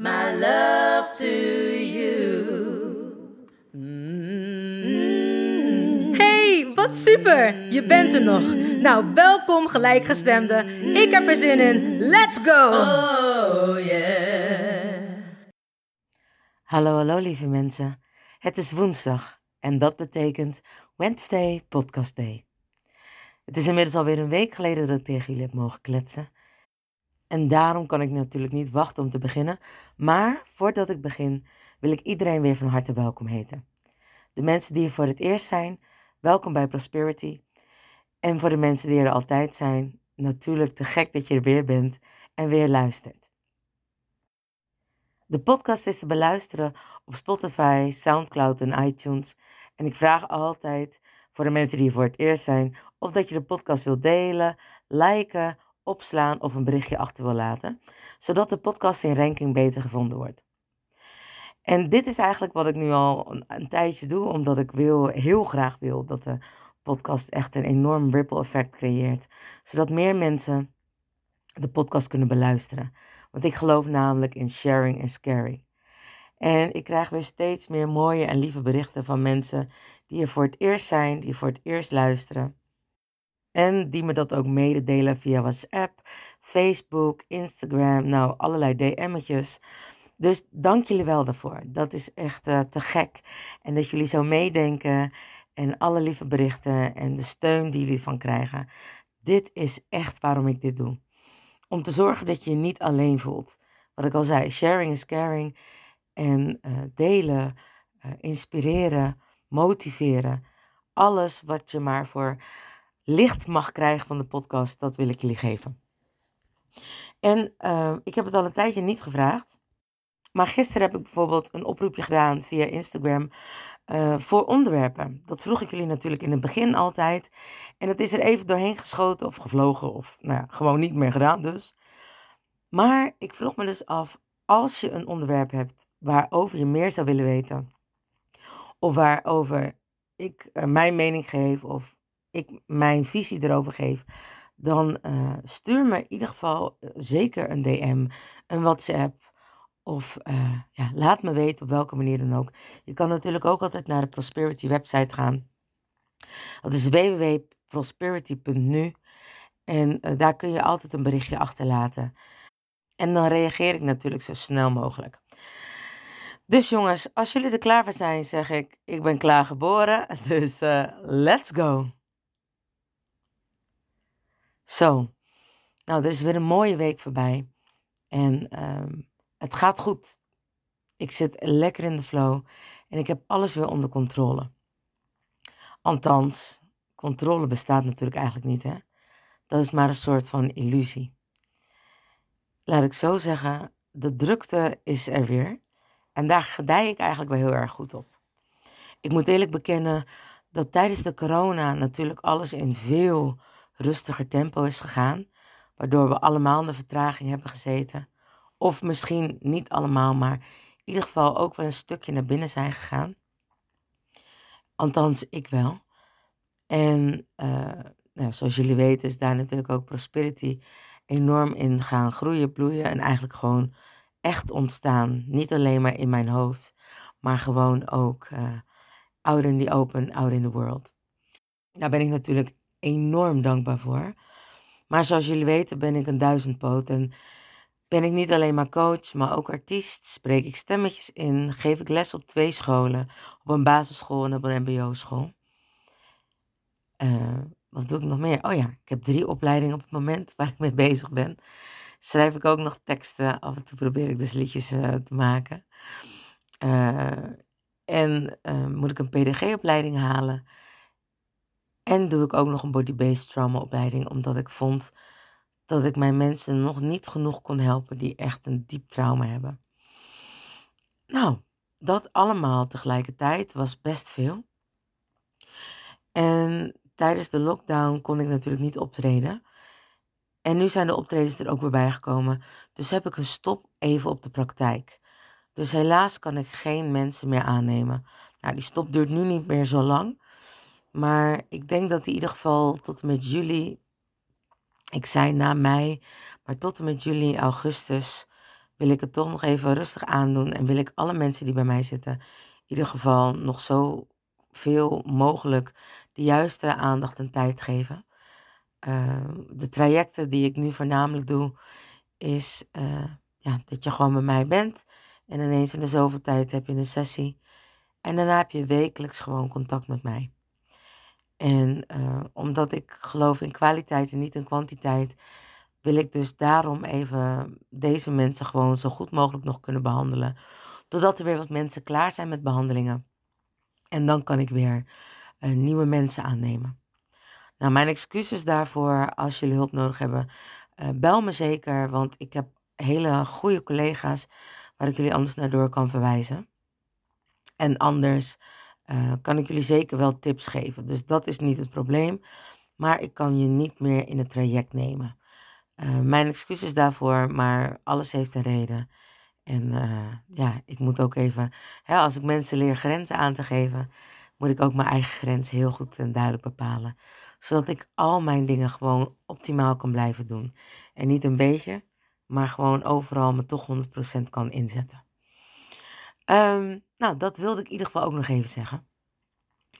My love to you. Hey, wat super! Je bent er nog. Nou, welkom gelijkgestemden. Ik heb er zin in. Let's go! Oh yeah. Hallo lieve mensen. Het is woensdag en dat betekent Wednesday Podcast Day. Het is inmiddels alweer een week geleden dat ik tegen jullie heb mogen kletsen. En daarom kan ik natuurlijk niet wachten om te beginnen. Maar voordat ik begin wil ik iedereen weer van harte welkom heten. De mensen die er voor het eerst zijn, welkom bij Prosperity. En voor de mensen die er altijd zijn, natuurlijk te gek dat je er weer bent en weer luistert. De podcast is te beluisteren op Spotify, SoundCloud en iTunes. En ik vraag altijd voor de mensen die er voor het eerst zijn, of dat je de podcast wilt delen, liken, opslaan of een berichtje achter wil laten, zodat de podcast in ranking beter gevonden wordt. En dit is eigenlijk wat ik nu al een tijdje doe, omdat ik heel graag wil dat de podcast echt een enorm ripple effect creëert, zodat meer mensen de podcast kunnen beluisteren. Want ik geloof namelijk in sharing is caring. En ik krijg weer steeds meer mooie en lieve berichten van mensen die er voor het eerst zijn, die voor het eerst luisteren. En die me dat ook mededelen via WhatsApp, Facebook, Instagram, nou allerlei DM'tjes. Dus dank jullie wel daarvoor. Dat is echt te gek. En dat jullie zo meedenken en alle lieve berichten en de steun die jullie van krijgen. Dit is echt waarom ik dit doe. Om te zorgen dat je je niet alleen voelt. Wat ik al zei, sharing is caring. En delen, inspireren, motiveren. Alles wat je maar voor licht mag krijgen van de podcast, dat wil ik jullie geven. En ik heb het al een tijdje niet gevraagd. Maar gisteren heb ik bijvoorbeeld een oproepje gedaan via Instagram voor onderwerpen. Dat vroeg ik jullie natuurlijk in het begin altijd. En het is er even doorheen geschoten of gevlogen of nou ja, gewoon niet meer gedaan dus. Maar ik vroeg me dus af, als je een onderwerp hebt waarover je meer zou willen weten. Of waarover ik mijn mening geef of ik mijn visie erover geef, dan stuur me in ieder geval zeker een DM, een WhatsApp of laat me weten op welke manier dan ook. Je kan natuurlijk ook altijd naar de Prosperity website gaan. Dat is www.prosperity.nu en daar kun je altijd een berichtje achterlaten. En dan reageer ik natuurlijk zo snel mogelijk. Dus jongens, als jullie er klaar voor zijn, zeg ik, ik ben klaar geboren, dus let's go! Zo, nou er is weer een mooie week voorbij en het gaat goed. Ik zit lekker in de flow en ik heb alles weer onder controle. Althans, controle bestaat natuurlijk eigenlijk niet, hè. Dat is maar een soort van illusie. Laat ik zo zeggen, de drukte is er weer en daar gedij ik eigenlijk wel heel erg goed op. Ik moet eerlijk bekennen dat tijdens de corona natuurlijk alles in veel rustiger tempo is gegaan, waardoor we allemaal in de vertraging hebben gezeten. Of misschien niet allemaal, maar in ieder geval ook wel een stukje naar binnen zijn gegaan. Althans, ik wel. En zoals jullie weten is daar natuurlijk ook Prosperity enorm in gaan groeien, bloeien en eigenlijk gewoon echt ontstaan. Niet alleen maar in mijn hoofd, maar gewoon ook out in the open, out in the world. Daar ben ik natuurlijk enorm dankbaar voor. Maar zoals jullie weten ben ik een duizendpoot en ben ik niet alleen maar coach, maar ook artiest. Spreek ik stemmetjes in, geef ik les op 2 scholen. Op een basisschool en op een mbo-school. Wat doe ik nog meer? Oh ja, ik heb 3 opleidingen op het moment waar ik mee bezig ben. Schrijf ik ook nog teksten. Af en toe probeer ik dus liedjes te maken. Moet ik een PDG-opleiding halen. En doe ik ook nog een body-based trauma-opleiding. Omdat ik vond dat ik mijn mensen nog niet genoeg kon helpen die echt een diep trauma hebben. Nou, dat allemaal tegelijkertijd was best veel. En tijdens de lockdown kon ik natuurlijk niet optreden. En nu zijn de optredens er ook weer bijgekomen. Dus heb ik een stop even op de praktijk. Dus helaas kan ik geen mensen meer aannemen. Nou, die stop duurt nu niet meer zo lang. Maar ik denk dat in ieder geval tot en met juli... Ik zei na mei, maar tot en met juli, augustus wil ik het toch nog even rustig aandoen. En wil ik alle mensen die bij mij zitten in ieder geval nog zoveel mogelijk de juiste aandacht en tijd geven. De trajecten die ik nu voornamelijk doe is dat je gewoon bij mij bent. En ineens in de zoveel tijd heb je een sessie. En daarna heb je wekelijks gewoon contact met mij. En omdat ik geloof in kwaliteit en niet in kwantiteit, wil ik dus daarom even deze mensen gewoon zo goed mogelijk nog kunnen behandelen. Totdat er weer wat mensen klaar zijn met behandelingen. En dan kan ik weer nieuwe mensen aannemen. Nou, mijn excuses daarvoor, als jullie hulp nodig hebben, bel me zeker. Want ik heb hele goede collega's waar ik jullie anders naar door kan verwijzen. En anders... kan ik jullie zeker wel tips geven. Dus dat is niet het probleem. Maar ik kan je niet meer in het traject nemen. Mijn excuses daarvoor. Maar alles heeft een reden. En ik moet ook even... als ik mensen leer grenzen aan te geven... moet ik ook mijn eigen grens heel goed en duidelijk bepalen. Zodat ik al mijn dingen gewoon optimaal kan blijven doen. En niet een beetje. Maar gewoon overal me toch 100% kan inzetten. Dat wilde ik in ieder geval ook nog even zeggen.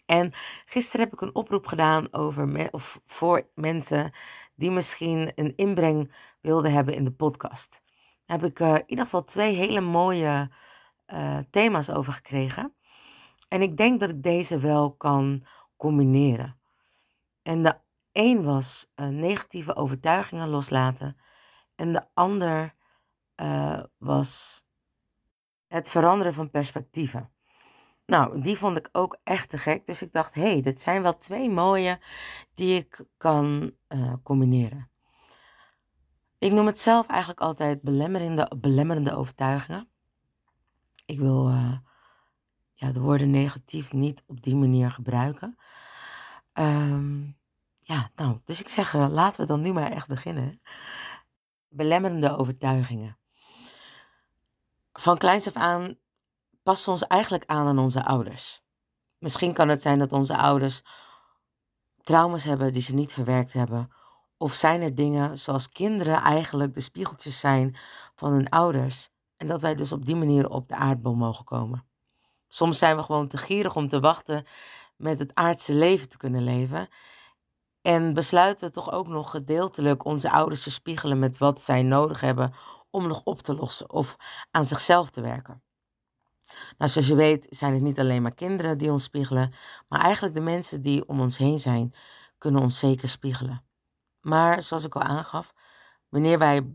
En gisteren heb ik een oproep gedaan voor mensen die misschien een inbreng wilden hebben in de podcast. Daar heb ik in ieder geval 2 hele mooie thema's over gekregen. En ik denk dat ik deze wel kan combineren. En de een was negatieve overtuigingen loslaten. En de ander was... het veranderen van perspectieven. Nou, die vond ik ook echt te gek. Dus ik dacht, dit zijn wel 2 mooie die ik kan combineren. Ik noem het zelf eigenlijk altijd belemmerende overtuigingen. Ik wil de woorden negatief niet op die manier gebruiken. Dus ik zeg, laten we dan nu maar echt beginnen. Belemmerende overtuigingen. Van kleins af aan passen we ons eigenlijk aan onze ouders. Misschien kan het zijn dat onze ouders trauma's hebben die ze niet verwerkt hebben. Of zijn er dingen zoals kinderen eigenlijk de spiegeltjes zijn van hun ouders. En dat wij dus op die manier op de aardbol mogen komen. Soms zijn we gewoon te gierig om te wachten met het aardse leven te kunnen leven. En besluiten we toch ook nog gedeeltelijk onze ouders te spiegelen met wat zij nodig hebben... om nog op te lossen of aan zichzelf te werken. Nou, zoals je weet zijn het niet alleen maar kinderen die ons spiegelen, maar eigenlijk de mensen die om ons heen zijn, kunnen ons zeker spiegelen. Maar zoals ik al aangaf, wanneer wij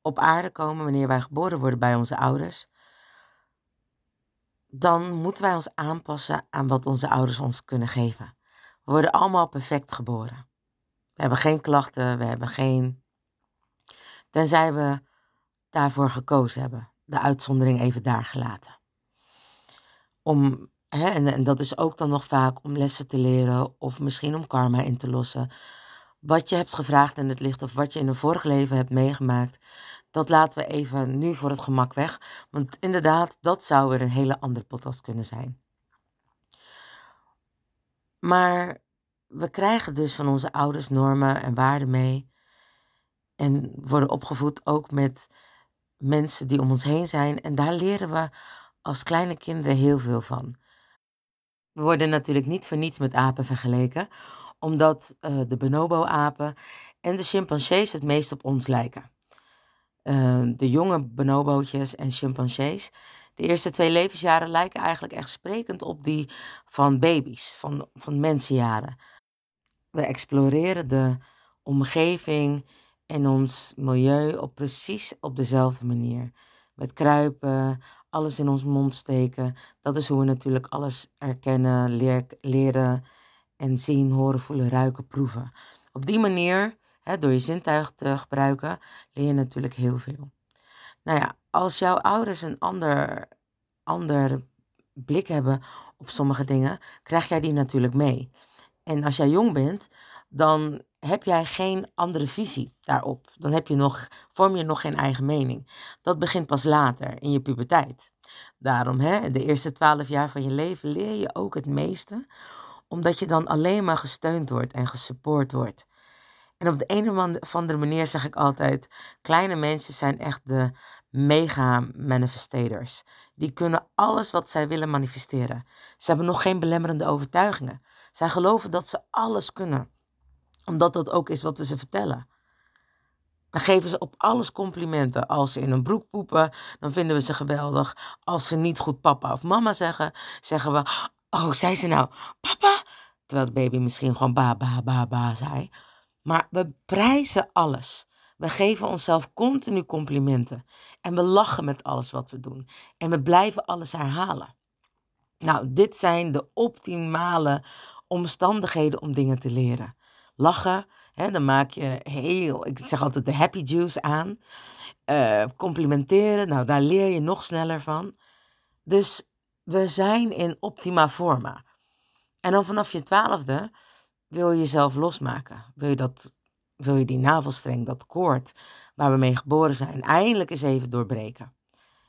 op aarde komen, wanneer wij geboren worden bij onze ouders, dan moeten wij ons aanpassen aan wat onze ouders ons kunnen geven. We worden allemaal perfect geboren. We hebben geen klachten, we hebben geen... tenzij we daarvoor gekozen hebben. De uitzondering even daar gelaten. En dat is ook dan nog vaak om lessen te leren. Of misschien om karma in te lossen. Wat je hebt gevraagd in het licht. Of wat je in een vorig leven hebt meegemaakt. Dat laten we even nu voor het gemak weg. Want inderdaad, dat zou weer een hele andere podcast kunnen zijn. Maar we krijgen dus van onze ouders normen en waarden mee. En worden opgevoed ook met mensen die om ons heen zijn. En daar leren we als kleine kinderen heel veel van. We worden natuurlijk niet voor niets met apen vergeleken. Omdat de bonobo-apen en de chimpansees het meest op ons lijken. de jonge bonobootjes en chimpansees. De eerste 2 levensjaren lijken eigenlijk echt sprekend op die van baby's, van mensenjaren. We exploreren de omgeving en ons milieu precies op dezelfde manier. Met kruipen, alles in ons mond steken. Dat is hoe we natuurlijk alles erkennen, leren en zien, horen, voelen, ruiken, proeven. Op die manier, door je zintuig te gebruiken, leer je natuurlijk heel veel. Nou ja, als jouw ouders een ander blik hebben op sommige dingen, krijg jij die natuurlijk mee. En als jij jong bent, dan heb jij geen andere visie daarop. Dan vorm je nog geen eigen mening. Dat begint pas later, in je puberteit. Daarom, de eerste 12 jaar van je leven leer je ook het meeste, omdat je dan alleen maar gesteund wordt en gesupport wordt. En op de een of andere manier zeg ik altijd, kleine mensen zijn echt de mega-manifestators. Die kunnen alles wat zij willen manifesteren. Ze hebben nog geen belemmerende overtuigingen. Zij geloven dat ze alles kunnen. Omdat dat ook is wat we ze vertellen. We geven ze op alles complimenten. Als ze in een broek poepen, dan vinden we ze geweldig. Als ze niet goed papa of mama zeggen, zeggen we, oh, zei ze nou papa? Terwijl de baby misschien gewoon ba, ba, ba, ba zei. Maar we prijzen alles. We geven onszelf continu complimenten. En we lachen met alles wat we doen. En we blijven alles herhalen. Nou, dit zijn de optimale omstandigheden om dingen te leren. Lachen, dan maak je ik zeg altijd de happy juice aan. Complimenteren, nou daar leer je nog sneller van. Dus we zijn in optima forma. En dan vanaf je 12e wil je jezelf losmaken. Wil je die navelstreng, dat koord waar we mee geboren zijn, eindelijk eens even doorbreken.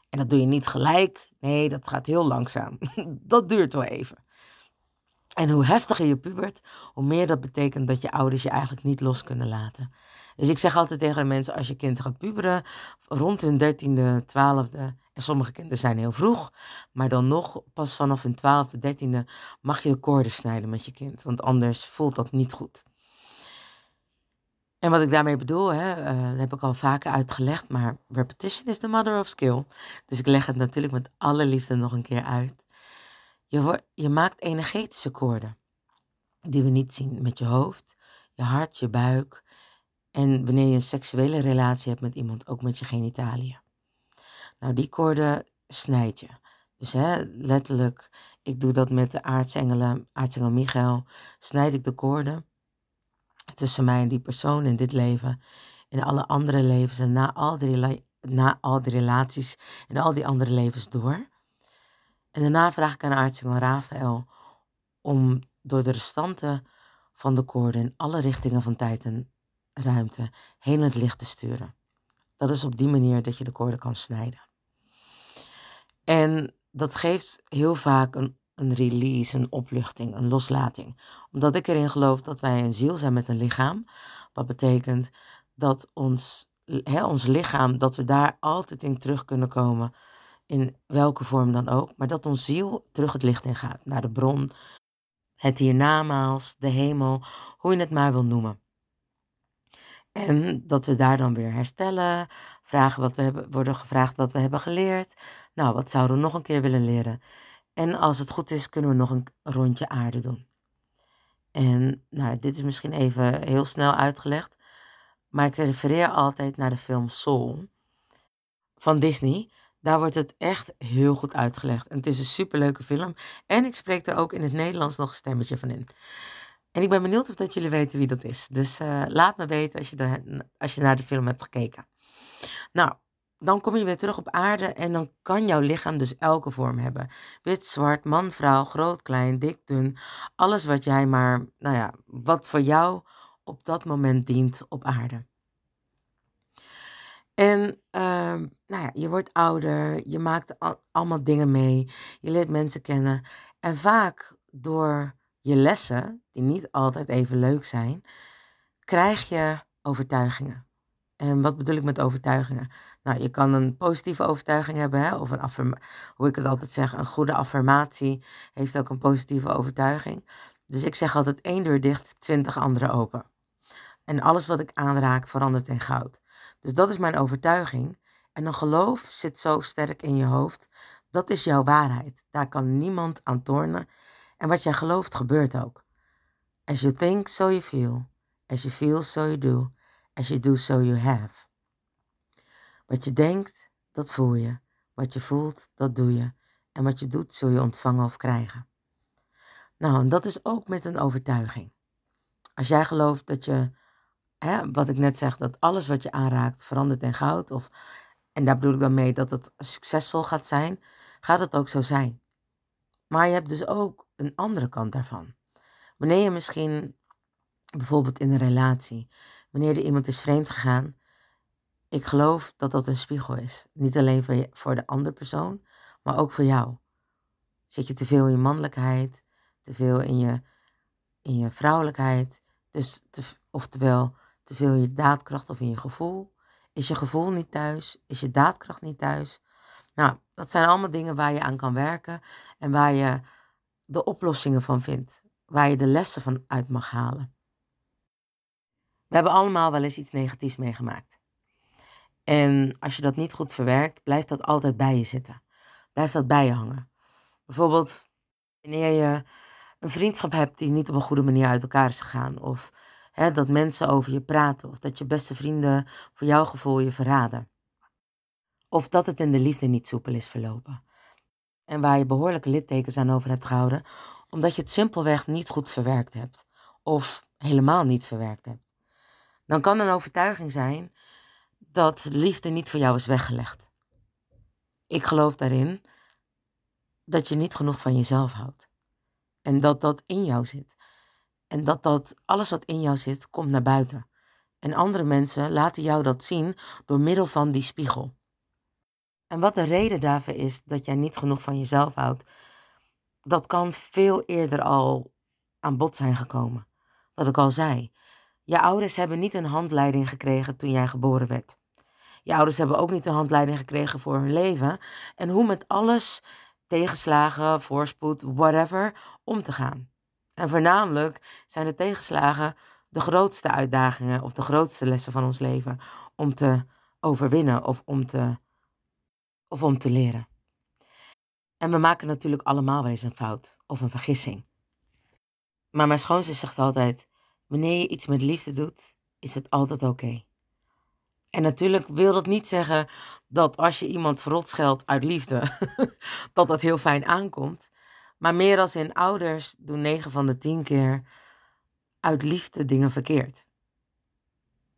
En dat doe je niet gelijk. Nee, dat gaat heel langzaam. Dat duurt wel even. En hoe heftiger je pubert, hoe meer dat betekent dat je ouders je eigenlijk niet los kunnen laten. Dus ik zeg altijd tegen de mensen, als je kind gaat puberen, rond hun 13e, 12e, en sommige kinderen zijn heel vroeg, maar dan nog pas vanaf hun 12e, 13e mag je de koorden snijden met je kind, want anders voelt dat niet goed. En wat ik daarmee bedoel, dat heb ik al vaker uitgelegd, maar repetition is the mother of skill. Dus ik leg het natuurlijk met alle liefde nog een keer uit. Je maakt energetische koorden die we niet zien met je hoofd, je hart, je buik en wanneer je een seksuele relatie hebt met iemand, ook met je genitaliën. Nou, die koorden snijd je. Dus letterlijk, ik doe dat met de aartsengel Michael, snijd ik de koorden tussen mij en die persoon in dit leven, in alle andere levens en na al die relaties en al die andere levens door. En daarna vraag ik aan aartsengel Rafael om door de restanten van de koorden in alle richtingen van tijd en ruimte heen het licht te sturen. Dat is op die manier dat je de koorden kan snijden. En dat geeft heel vaak een release, een opluchting, een loslating. Omdat ik erin geloof dat wij een ziel zijn met een lichaam. Wat betekent dat ons lichaam, dat we daar altijd in terug kunnen komen. In welke vorm dan ook. Maar dat ons ziel terug het licht in gaat. Naar de bron. Het hiernamaals. De hemel. Hoe je het maar wil noemen. En dat we daar dan weer herstellen. Worden gevraagd wat we hebben geleerd. Nou, wat zouden we nog een keer willen leren? En als het goed is, kunnen we nog een rondje aarde doen. En nou, dit is misschien even heel snel uitgelegd. Maar ik refereer altijd naar de film Soul. Van Disney. Daar wordt het echt heel goed uitgelegd. En het is een superleuke film. En ik spreek er ook in het Nederlands nog een stemmetje van in. En ik ben benieuwd of dat jullie weten wie dat is. Dus laat me weten als je naar de film hebt gekeken. Nou, dan kom je weer terug op aarde. En dan kan jouw lichaam dus elke vorm hebben. Wit, zwart, man, vrouw, groot, klein, dik, dun. Alles wat jij maar, nou ja, wat voor jou op dat moment dient op aarde. En je wordt ouder, je maakt allemaal dingen mee, je leert mensen kennen. En vaak door je lessen, die niet altijd even leuk zijn, krijg je overtuigingen. En wat bedoel ik met overtuigingen? Nou, je kan een positieve overtuiging hebben, of een hoe ik het altijd zeg, een goede affirmatie heeft ook een positieve overtuiging. Dus ik zeg altijd 1 deur dicht, 20 andere open. En alles wat ik aanraak verandert in goud. Dus dat is mijn overtuiging. En een geloof zit zo sterk in je hoofd. Dat is jouw waarheid. Daar kan niemand aan tornen. En wat jij gelooft, gebeurt ook. As you think, so you feel. As you feel, so you do. As you do, so you have. Wat je denkt, dat voel je. Wat je voelt, dat doe je. En wat je doet, zul je ontvangen of krijgen. Nou, en dat is ook met een overtuiging. Als jij gelooft dat je, wat ik net zeg, dat alles wat je aanraakt verandert in goud. En daar bedoel ik dan mee dat het succesvol gaat zijn, gaat het ook zo zijn. Maar je hebt dus ook een andere kant daarvan. Wanneer je misschien, bijvoorbeeld in een relatie, wanneer er iemand is vreemd gegaan, ik geloof dat dat een spiegel is. Niet alleen voor de andere persoon, maar ook voor jou. Zit je te veel in je mannelijkheid, te veel in je vrouwelijkheid, dus oftewel te veel in je daadkracht of in je gevoel. Is je gevoel niet thuis? Is je daadkracht niet thuis? Nou, dat zijn allemaal dingen waar je aan kan werken en waar je de oplossingen van vindt. Waar je de lessen van uit mag halen. We hebben allemaal wel eens iets negatiefs meegemaakt. En als je dat niet goed verwerkt, blijft dat altijd bij je zitten. Blijft dat bij je hangen. Bijvoorbeeld wanneer je een vriendschap hebt die niet op een goede manier uit elkaar is gegaan. Of dat mensen over je praten. Of dat je beste vrienden voor jouw gevoel je verraden. Of dat het in de liefde niet soepel is verlopen. En waar je behoorlijke littekens aan over hebt gehouden. Omdat je het simpelweg niet goed verwerkt hebt. Of helemaal niet verwerkt hebt. Dan kan een overtuiging zijn dat liefde niet voor jou is weggelegd. Ik geloof daarin dat je niet genoeg van jezelf houdt. En dat dat in jou zit. En dat alles wat in jou zit, komt naar buiten. En andere mensen laten jou dat zien door middel van die spiegel. En wat de reden daarvoor is dat jij niet genoeg van jezelf houdt, dat kan veel eerder al aan bod zijn gekomen. Wat ik al zei. Je ouders hebben niet een handleiding gekregen toen jij geboren werd. Je ouders hebben ook niet een handleiding gekregen voor hun leven. En hoe met alles, tegenslagen, voorspoed, whatever, om te gaan. En voornamelijk zijn de tegenslagen de grootste uitdagingen of de grootste lessen van ons leven. Om te overwinnen of om te leren. En we maken natuurlijk allemaal wel eens een fout of een vergissing. Maar mijn schoonzus zegt altijd, wanneer je iets met liefde doet, is het altijd oké. En natuurlijk wil dat niet zeggen dat als je iemand verrot scheldt uit liefde, dat heel fijn aankomt. Maar meer als in ouders doen 9 van de 10 keer uit liefde dingen verkeerd.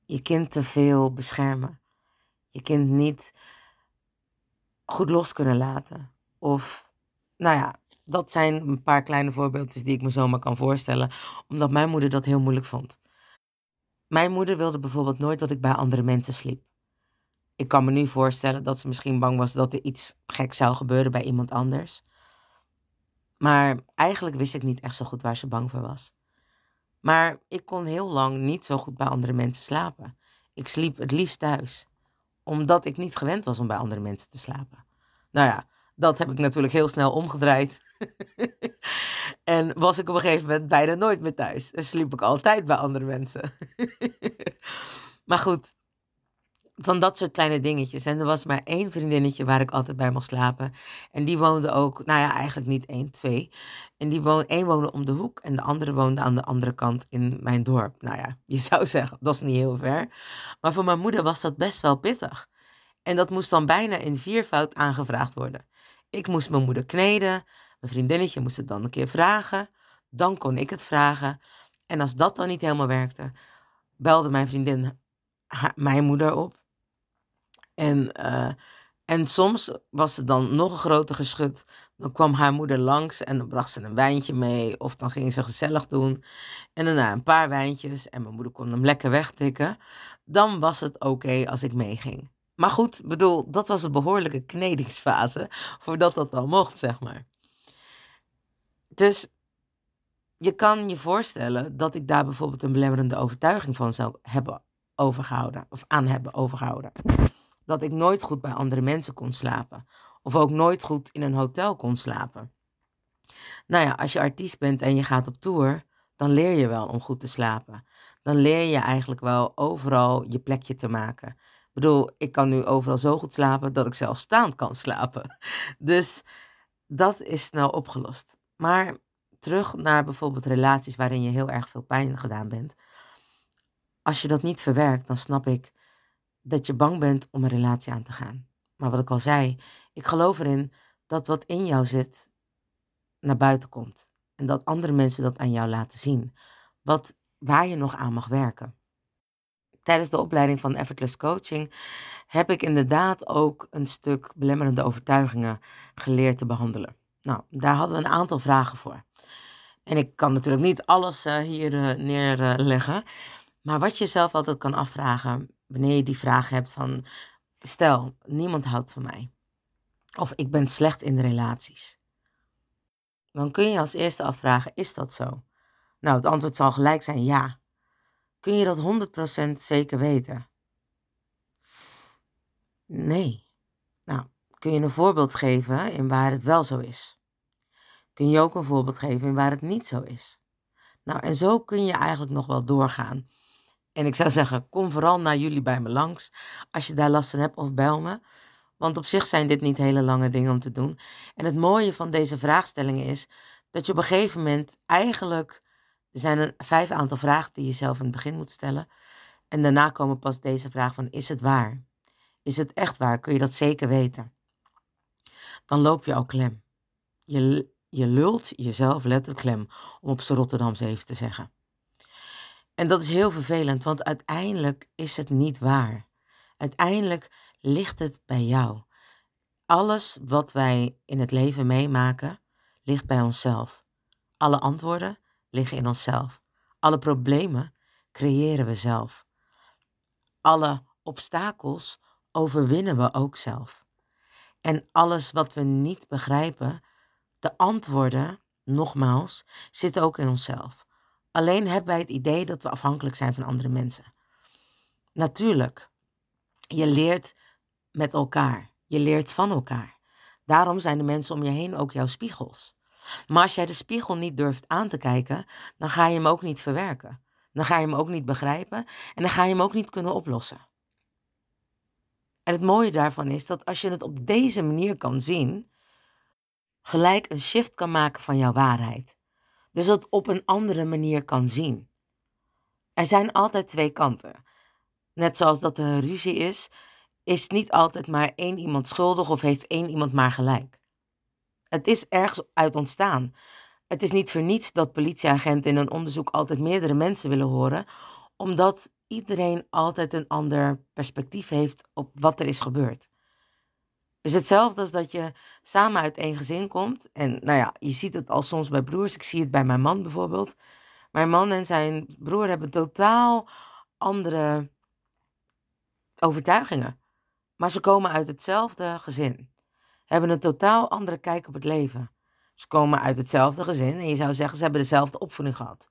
Je kind te veel beschermen. Je kind niet goed los kunnen laten. Of, nou ja, dat zijn een paar kleine voorbeeldjes die ik me zomaar kan voorstellen. Omdat mijn moeder dat heel moeilijk vond. Mijn moeder wilde bijvoorbeeld nooit dat ik bij andere mensen sliep. Ik kan me nu voorstellen dat ze misschien bang was dat er iets geks zou gebeuren bij iemand anders. Maar eigenlijk wist ik niet echt zo goed waar ze bang voor was. Maar ik kon heel lang niet zo goed bij andere mensen slapen. Ik sliep het liefst thuis. Omdat ik niet gewend was om bij andere mensen te slapen. Nou ja, dat heb ik natuurlijk heel snel omgedraaid. En was ik op een gegeven moment bijna nooit meer thuis. En sliep ik altijd bij andere mensen. Maar goed, van dat soort kleine dingetjes. En er was maar 1 vriendinnetje waar ik altijd bij mocht slapen. En die woonde ook, nou ja, eigenlijk niet 1, 2. En die één woonde om de hoek en de andere woonde aan de andere kant in mijn dorp. Nou ja, je zou zeggen, dat is niet heel ver. Maar voor mijn moeder was dat best wel pittig. En dat moest dan bijna in 4-voud aangevraagd worden. Ik moest mijn moeder kneden. Mijn vriendinnetje moest het dan een keer vragen. Dan kon ik het vragen. En als dat dan niet helemaal werkte, belde mijn vriendin mijn moeder op. En soms was het dan nog een groter geschut. Dan kwam haar moeder langs en dan bracht ze een wijntje mee. Of dan ging ze gezellig doen. En daarna een paar wijntjes en mijn moeder kon hem lekker wegtikken. Dan was het oké als ik meeging. Maar goed, bedoel, dat was een behoorlijke knedingsfase voordat dat dan mocht, zeg maar. Dus je kan je voorstellen dat ik daar bijvoorbeeld een belemmerende overtuiging van zou hebben overgehouden. Of aan hebben overgehouden. Dat ik nooit goed bij andere mensen kon slapen. Of ook nooit goed in een hotel kon slapen. Nou ja, als je artiest bent en je gaat op tour, dan leer je wel om goed te slapen. Dan leer je eigenlijk wel overal je plekje te maken. Ik bedoel, ik kan nu overal zo goed slapen dat ik zelfs staand kan slapen. Dus dat is snel opgelost. Maar terug naar bijvoorbeeld relaties waarin je heel erg veel pijn gedaan bent. Als je dat niet verwerkt, dan snap ik dat je bang bent om een relatie aan te gaan. Maar wat ik al zei, ik geloof erin dat wat in jou zit naar buiten komt. En dat andere mensen dat aan jou laten zien. Waar je nog aan mag werken. Tijdens de opleiding van Effortless Coaching heb ik inderdaad ook een stuk belemmerende overtuigingen geleerd te behandelen. Nou, daar hadden we een aantal vragen voor. En ik kan natuurlijk niet alles neerleggen. Maar wat je zelf altijd kan afvragen wanneer je die vraag hebt van... Stel, niemand houdt van mij. Of ik ben slecht in de relaties. Dan kun je als eerste afvragen, is dat zo? Nou, het antwoord zal gelijk zijn ja. Kun je dat 100% zeker weten? Nee. Nou, kun je een voorbeeld geven in waar het wel zo is? Kun je ook een voorbeeld geven in waar het niet zo is? Nou, en zo kun je eigenlijk nog wel doorgaan. En ik zou zeggen, kom vooral naar jullie bij me langs. Als je daar last van hebt of bel me. Want op zich zijn dit niet hele lange dingen om te doen. En het mooie van deze vraagstellingen is dat je op een gegeven moment eigenlijk... Er zijn een 5 aantal vragen die je zelf in het begin moet stellen. En daarna komen pas deze vraag van, is het waar? Is het echt waar? Kun je dat zeker weten? Dan loop je al klem. Je lult jezelf letterlijk klem, om op z'n Rotterdamse even te zeggen. En dat is heel vervelend, want uiteindelijk is het niet waar. Uiteindelijk ligt het bij jou. Alles wat wij in het leven meemaken, ligt bij onszelf. Alle antwoorden liggen in onszelf. Alle problemen creëren we zelf. Alle obstakels overwinnen we ook zelf. En alles wat we niet begrijpen, de antwoorden, nogmaals, zitten ook in onszelf. Alleen hebben wij het idee dat we afhankelijk zijn van andere mensen. Natuurlijk, je leert met elkaar. Je leert van elkaar. Daarom zijn de mensen om je heen ook jouw spiegels. Maar als jij de spiegel niet durft aan te kijken, dan ga je hem ook niet verwerken. Dan ga je hem ook niet begrijpen en dan ga je hem ook niet kunnen oplossen. En het mooie daarvan is dat als je het op deze manier kan zien, gelijk een shift kan maken van jouw waarheid. Dus dat op een andere manier kan zien. Er zijn altijd 2 kanten. Net zoals dat er een ruzie is, is niet altijd maar 1 iemand schuldig of heeft 1 iemand maar gelijk. Het is ergens uit ontstaan. Het is niet voor niets dat politieagenten in een onderzoek altijd meerdere mensen willen horen, omdat iedereen altijd een ander perspectief heeft op wat er is gebeurd. Het is hetzelfde als dat je samen uit één gezin komt. En nou ja, je ziet het al soms bij broers. Ik zie het bij mijn man bijvoorbeeld. Mijn man en zijn broer hebben totaal andere overtuigingen. Maar ze komen uit hetzelfde gezin. Hebben een totaal andere kijk op het leven. Ze komen uit hetzelfde gezin en je zou zeggen ze hebben dezelfde opvoeding gehad.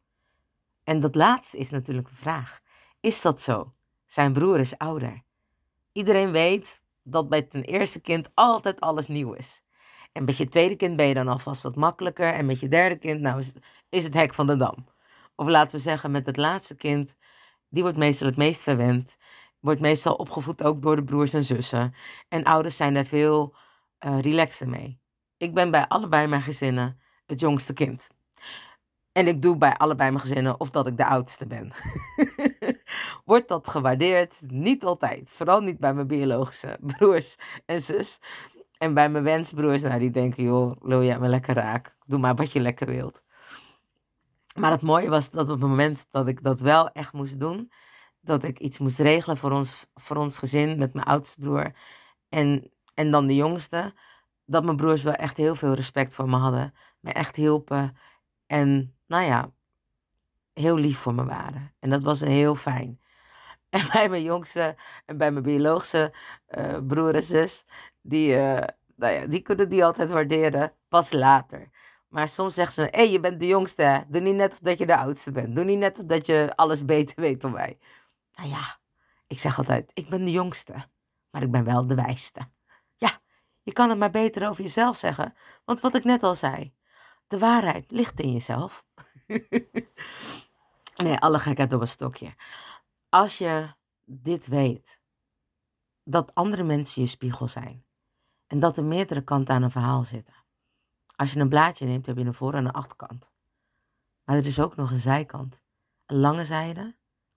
En dat laatste is natuurlijk een vraag. Is dat zo? Zijn broer is ouder. Iedereen weet dat bij het eerste kind altijd alles nieuw is. En met je tweede kind ben je dan alvast wat makkelijker. En met je derde kind nou is het hek van de dam. Of laten we zeggen met het laatste kind, die wordt meestal het meest verwend. Wordt meestal opgevoed ook door de broers en zussen. En ouders zijn daar veel... relaxen mee. Ik ben bij allebei mijn gezinnen het jongste kind. En ik doe bij allebei mijn gezinnen of dat ik de oudste ben. Wordt dat gewaardeerd? Niet altijd. Vooral niet bij mijn biologische broers en zus. En bij mijn wensbroers, nou die denken, joh, lul jij me lekker raak. Doe maar wat je lekker wilt. Maar het mooie was dat op het moment dat ik dat wel echt moest doen, dat ik iets moest regelen voor ons gezin met mijn oudste broer en dan de jongste, dat mijn broers wel echt heel veel respect voor me hadden. Me echt hielpen. En nou ja, heel lief voor me waren. En dat was heel fijn. En bij mijn jongste en bij mijn biologische broer en zus, die kunnen die altijd waarderen. Pas later. Maar soms zeggen ze, hé, je bent de jongste hè? Doe niet net of dat je de oudste bent. Doe niet net of dat je alles beter weet dan wij. Nou ja, ik zeg altijd, ik ben de jongste. Maar ik ben wel de wijste. Je kan het maar beter over jezelf zeggen. Want wat ik net al zei. De waarheid ligt in jezelf. Nee, alle gekheid op een stokje. Als je dit weet. dat andere mensen je spiegel zijn. En dat er meerdere kanten aan een verhaal zitten. Als je een blaadje neemt, heb je een voor- en een achterkant. Maar er is ook nog een zijkant. Een lange zijde,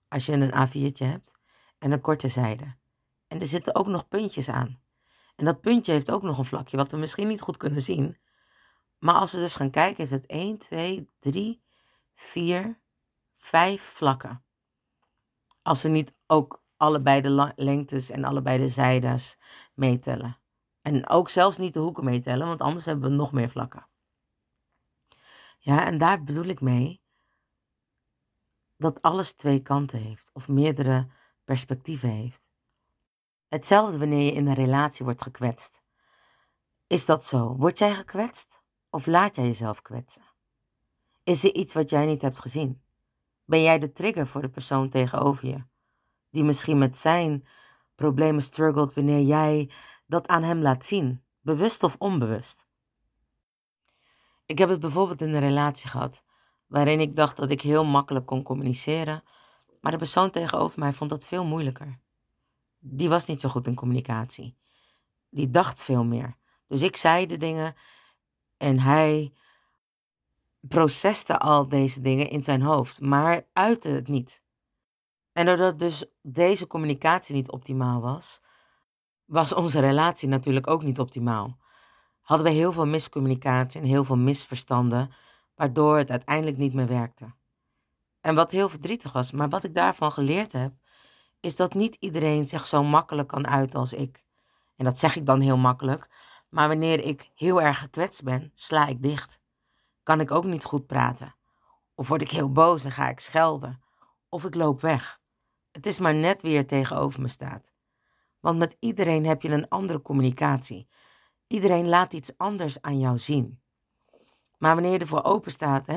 als je een A4'tje hebt, en een korte zijde. En er zitten ook nog puntjes aan. En dat puntje heeft ook nog een vlakje, wat we misschien niet goed kunnen zien. Maar als we dus gaan kijken, heeft het 1, 2, 3, 4, 5 vlakken. Als we niet ook allebei de lengtes en allebei de zijdes meetellen. En ook zelfs niet de hoeken meetellen, want anders hebben we nog meer vlakken. Ja, en daar bedoel ik mee dat alles twee kanten heeft. Of meerdere perspectieven heeft. Hetzelfde wanneer je in een relatie wordt gekwetst. Is dat zo? Word jij gekwetst? Of laat jij jezelf kwetsen? Is er iets wat jij niet hebt gezien? Ben jij de trigger voor de persoon tegenover je? Die misschien met zijn problemen struggelt wanneer jij dat aan hem laat zien. Bewust of onbewust. Ik heb het bijvoorbeeld in een relatie gehad. Waarin ik dacht dat ik heel makkelijk kon communiceren. Maar de persoon tegenover mij vond dat veel moeilijker. Die was niet zo goed in communicatie. Die dacht veel meer. Dus ik zei de dingen. En hij processte al deze dingen in zijn hoofd. Maar uitte het niet. En doordat dus deze communicatie niet optimaal was, was onze relatie natuurlijk ook niet optimaal. Hadden we heel veel miscommunicatie en heel veel misverstanden, waardoor het uiteindelijk niet meer werkte. En wat heel verdrietig was, maar wat ik daarvan geleerd heb, is dat niet iedereen zich zo makkelijk kan uiten als ik. En dat zeg ik dan heel makkelijk, maar wanneer ik heel erg gekwetst ben, sla ik dicht. Kan ik ook niet goed praten. Of word ik heel boos en ga ik schelden. Of ik loop weg. Het is maar net wie er tegenover me staat. Want met iedereen heb je een andere communicatie. Iedereen laat iets anders aan jou zien. Maar wanneer je ervoor open staat.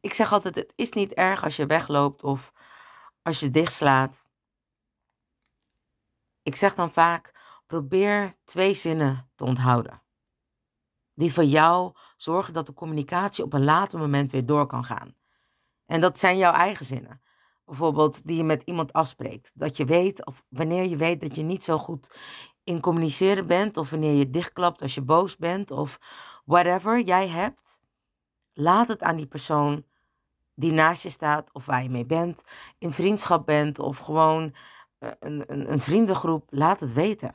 Ik zeg altijd, het is niet erg als je wegloopt of als je dichtslaat. Ik zeg dan vaak, probeer 2 zinnen te onthouden. Die voor jou zorgen dat de communicatie op een later moment weer door kan gaan. En dat zijn jouw eigen zinnen. Bijvoorbeeld die je met iemand afspreekt. Dat je weet, of wanneer je weet dat je niet zo goed in communiceren bent. Of wanneer je dichtklapt als je boos bent. Of whatever jij hebt. Laat het aan die persoon die naast je staat. Of waar je mee bent. In vriendschap bent. Of gewoon een vriendengroep. Laat het weten.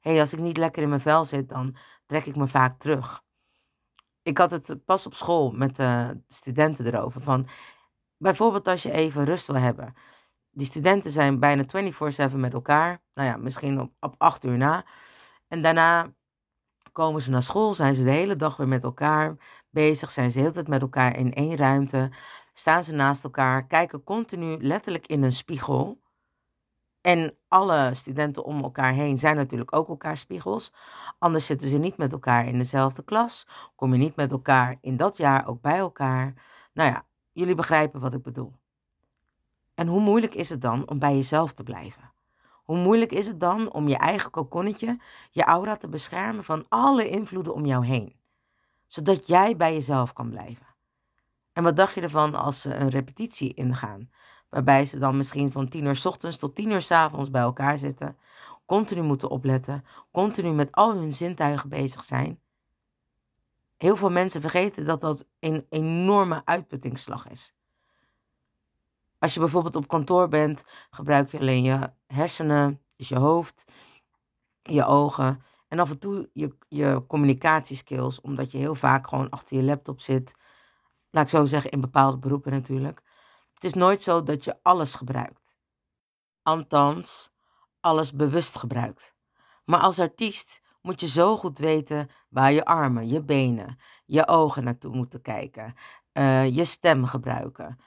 Hé, als ik niet lekker in mijn vel zit, dan trek ik me vaak terug. Ik had het pas op school met de studenten erover. Van, bijvoorbeeld als je even rust wil hebben. Die studenten zijn bijna 24/7 met elkaar. Nou ja, misschien op 8 uur na. En daarna komen ze naar school. Zijn ze de hele dag weer met elkaar bezig. Zijn ze de hele tijd met elkaar in één ruimte. Staan ze naast elkaar. Kijken continu letterlijk in een spiegel. En alle studenten om elkaar heen zijn natuurlijk ook elkaar spiegels. Anders zitten ze niet met elkaar in dezelfde klas. Kom je niet met elkaar in dat jaar ook bij elkaar. Nou ja. Jullie begrijpen wat ik bedoel. En hoe moeilijk is het dan om bij jezelf te blijven? Hoe moeilijk is het dan om je eigen kokonnetje, je aura te beschermen van alle invloeden om jou heen? Zodat jij bij jezelf kan blijven. En wat dacht je ervan als ze een repetitie ingaan? Waarbij ze dan misschien van 10 uur 's ochtends tot 10 uur 's avonds bij elkaar zitten. Continu moeten opletten. Continu met al hun zintuigen bezig zijn. Heel veel mensen vergeten dat dat een enorme uitputtingsslag is. Als je bijvoorbeeld op kantoor bent, gebruik je alleen je hersenen, dus je hoofd, je ogen en af en toe je communicatieskills, omdat je heel vaak gewoon achter je laptop zit. Laat ik zo zeggen, in bepaalde beroepen natuurlijk. Het is nooit zo dat je alles gebruikt. Althans, alles bewust gebruikt. Maar als artiest moet je zo goed weten waar je armen, je benen, je ogen naartoe moeten kijken. Je stem gebruiken.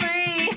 free.